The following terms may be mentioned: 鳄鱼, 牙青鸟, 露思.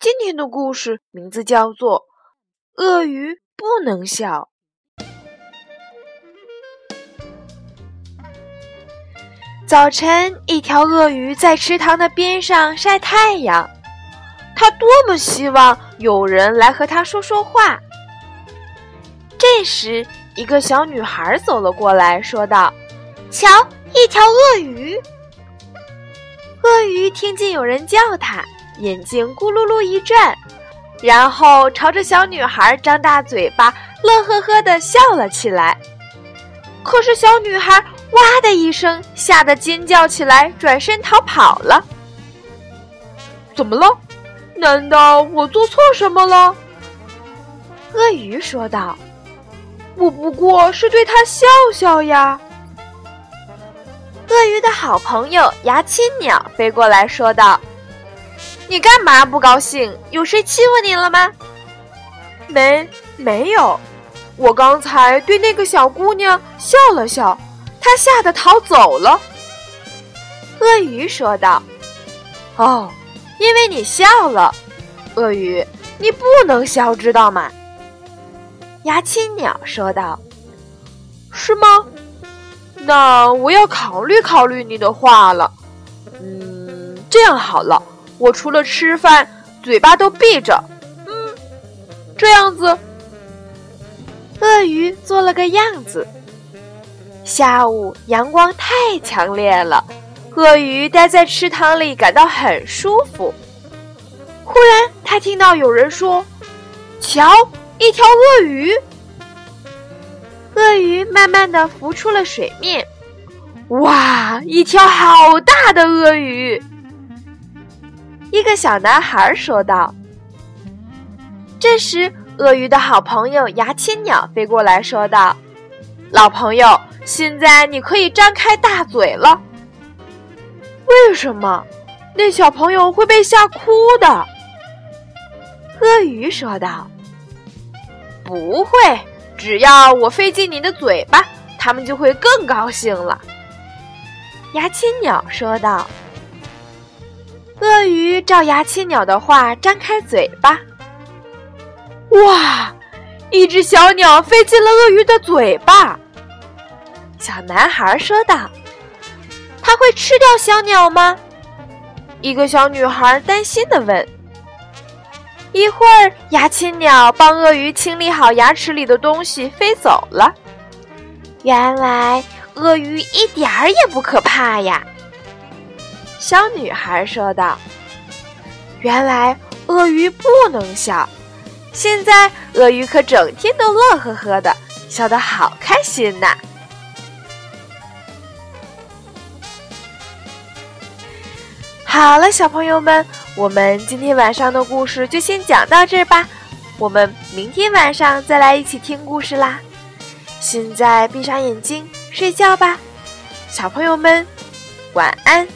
今天的故事名字叫做《鳄鱼不能笑》。早晨，一条鳄鱼在池塘的边上晒太阳，它多么希望有人来和它说说话。这时，一个小女孩走了过来，说道：“瞧，一条鳄鱼。”鳄鱼听见有人叫它，眼睛咕噜噜一转，然后朝着小女孩张大嘴巴，乐呵呵地笑了起来。可是小女孩哇的一声，吓得尖叫起来，转身逃跑了。怎么了？难道我做错什么了？鳄鱼说道：“我不过是对她笑笑呀。”鳄鱼的好朋友牙青鸟飞过来说道：“你干嘛不高兴？有谁欺负你了吗？”“没有，我刚才对那个小姑娘笑了笑，她吓得逃走了。”鳄鱼说道。“哦，因为你笑了。鳄鱼，你不能笑，知道吗？”牙青鸟说道。“是吗？那我要考虑考虑你的话了。这样好了。我除了吃饭，嘴巴都闭着。这样子。”鳄鱼做了个样子。下午阳光太强烈了，鳄鱼待在池塘里感到很舒服。忽然，他听到有人说：“瞧，一条鳄鱼。”鳄鱼慢慢地浮出了水面。哇，一条好大的鳄鱼！一个小男孩说道。这时，鳄鱼的好朋友牙青鸟飞过来说道：“老朋友，现在你可以张开大嘴了。”“为什么？那小朋友会被吓哭的。”鳄鱼说道。“不会，只要我飞进你的嘴巴，他们就会更高兴了。”牙青鸟说道。鳄鱼照牙青鸟的话张开嘴巴。哇，一只小鸟飞进了鳄鱼的嘴巴。小男孩说道。“它会吃掉小鸟吗？”一个小女孩担心地问。一会儿，牙青鸟帮鳄鱼清理好牙齿里的东西飞走了。原来鳄鱼一点儿也不可怕呀。小女孩说道。原来鳄鱼不能笑，现在鳄鱼可整天都乐呵呵的，笑得好开心呐。好了，小朋友们，我们今天晚上的故事就先讲到这儿吧，我们明天晚上再来一起听故事啦。现在闭上眼睛睡觉吧，小朋友们，晚安。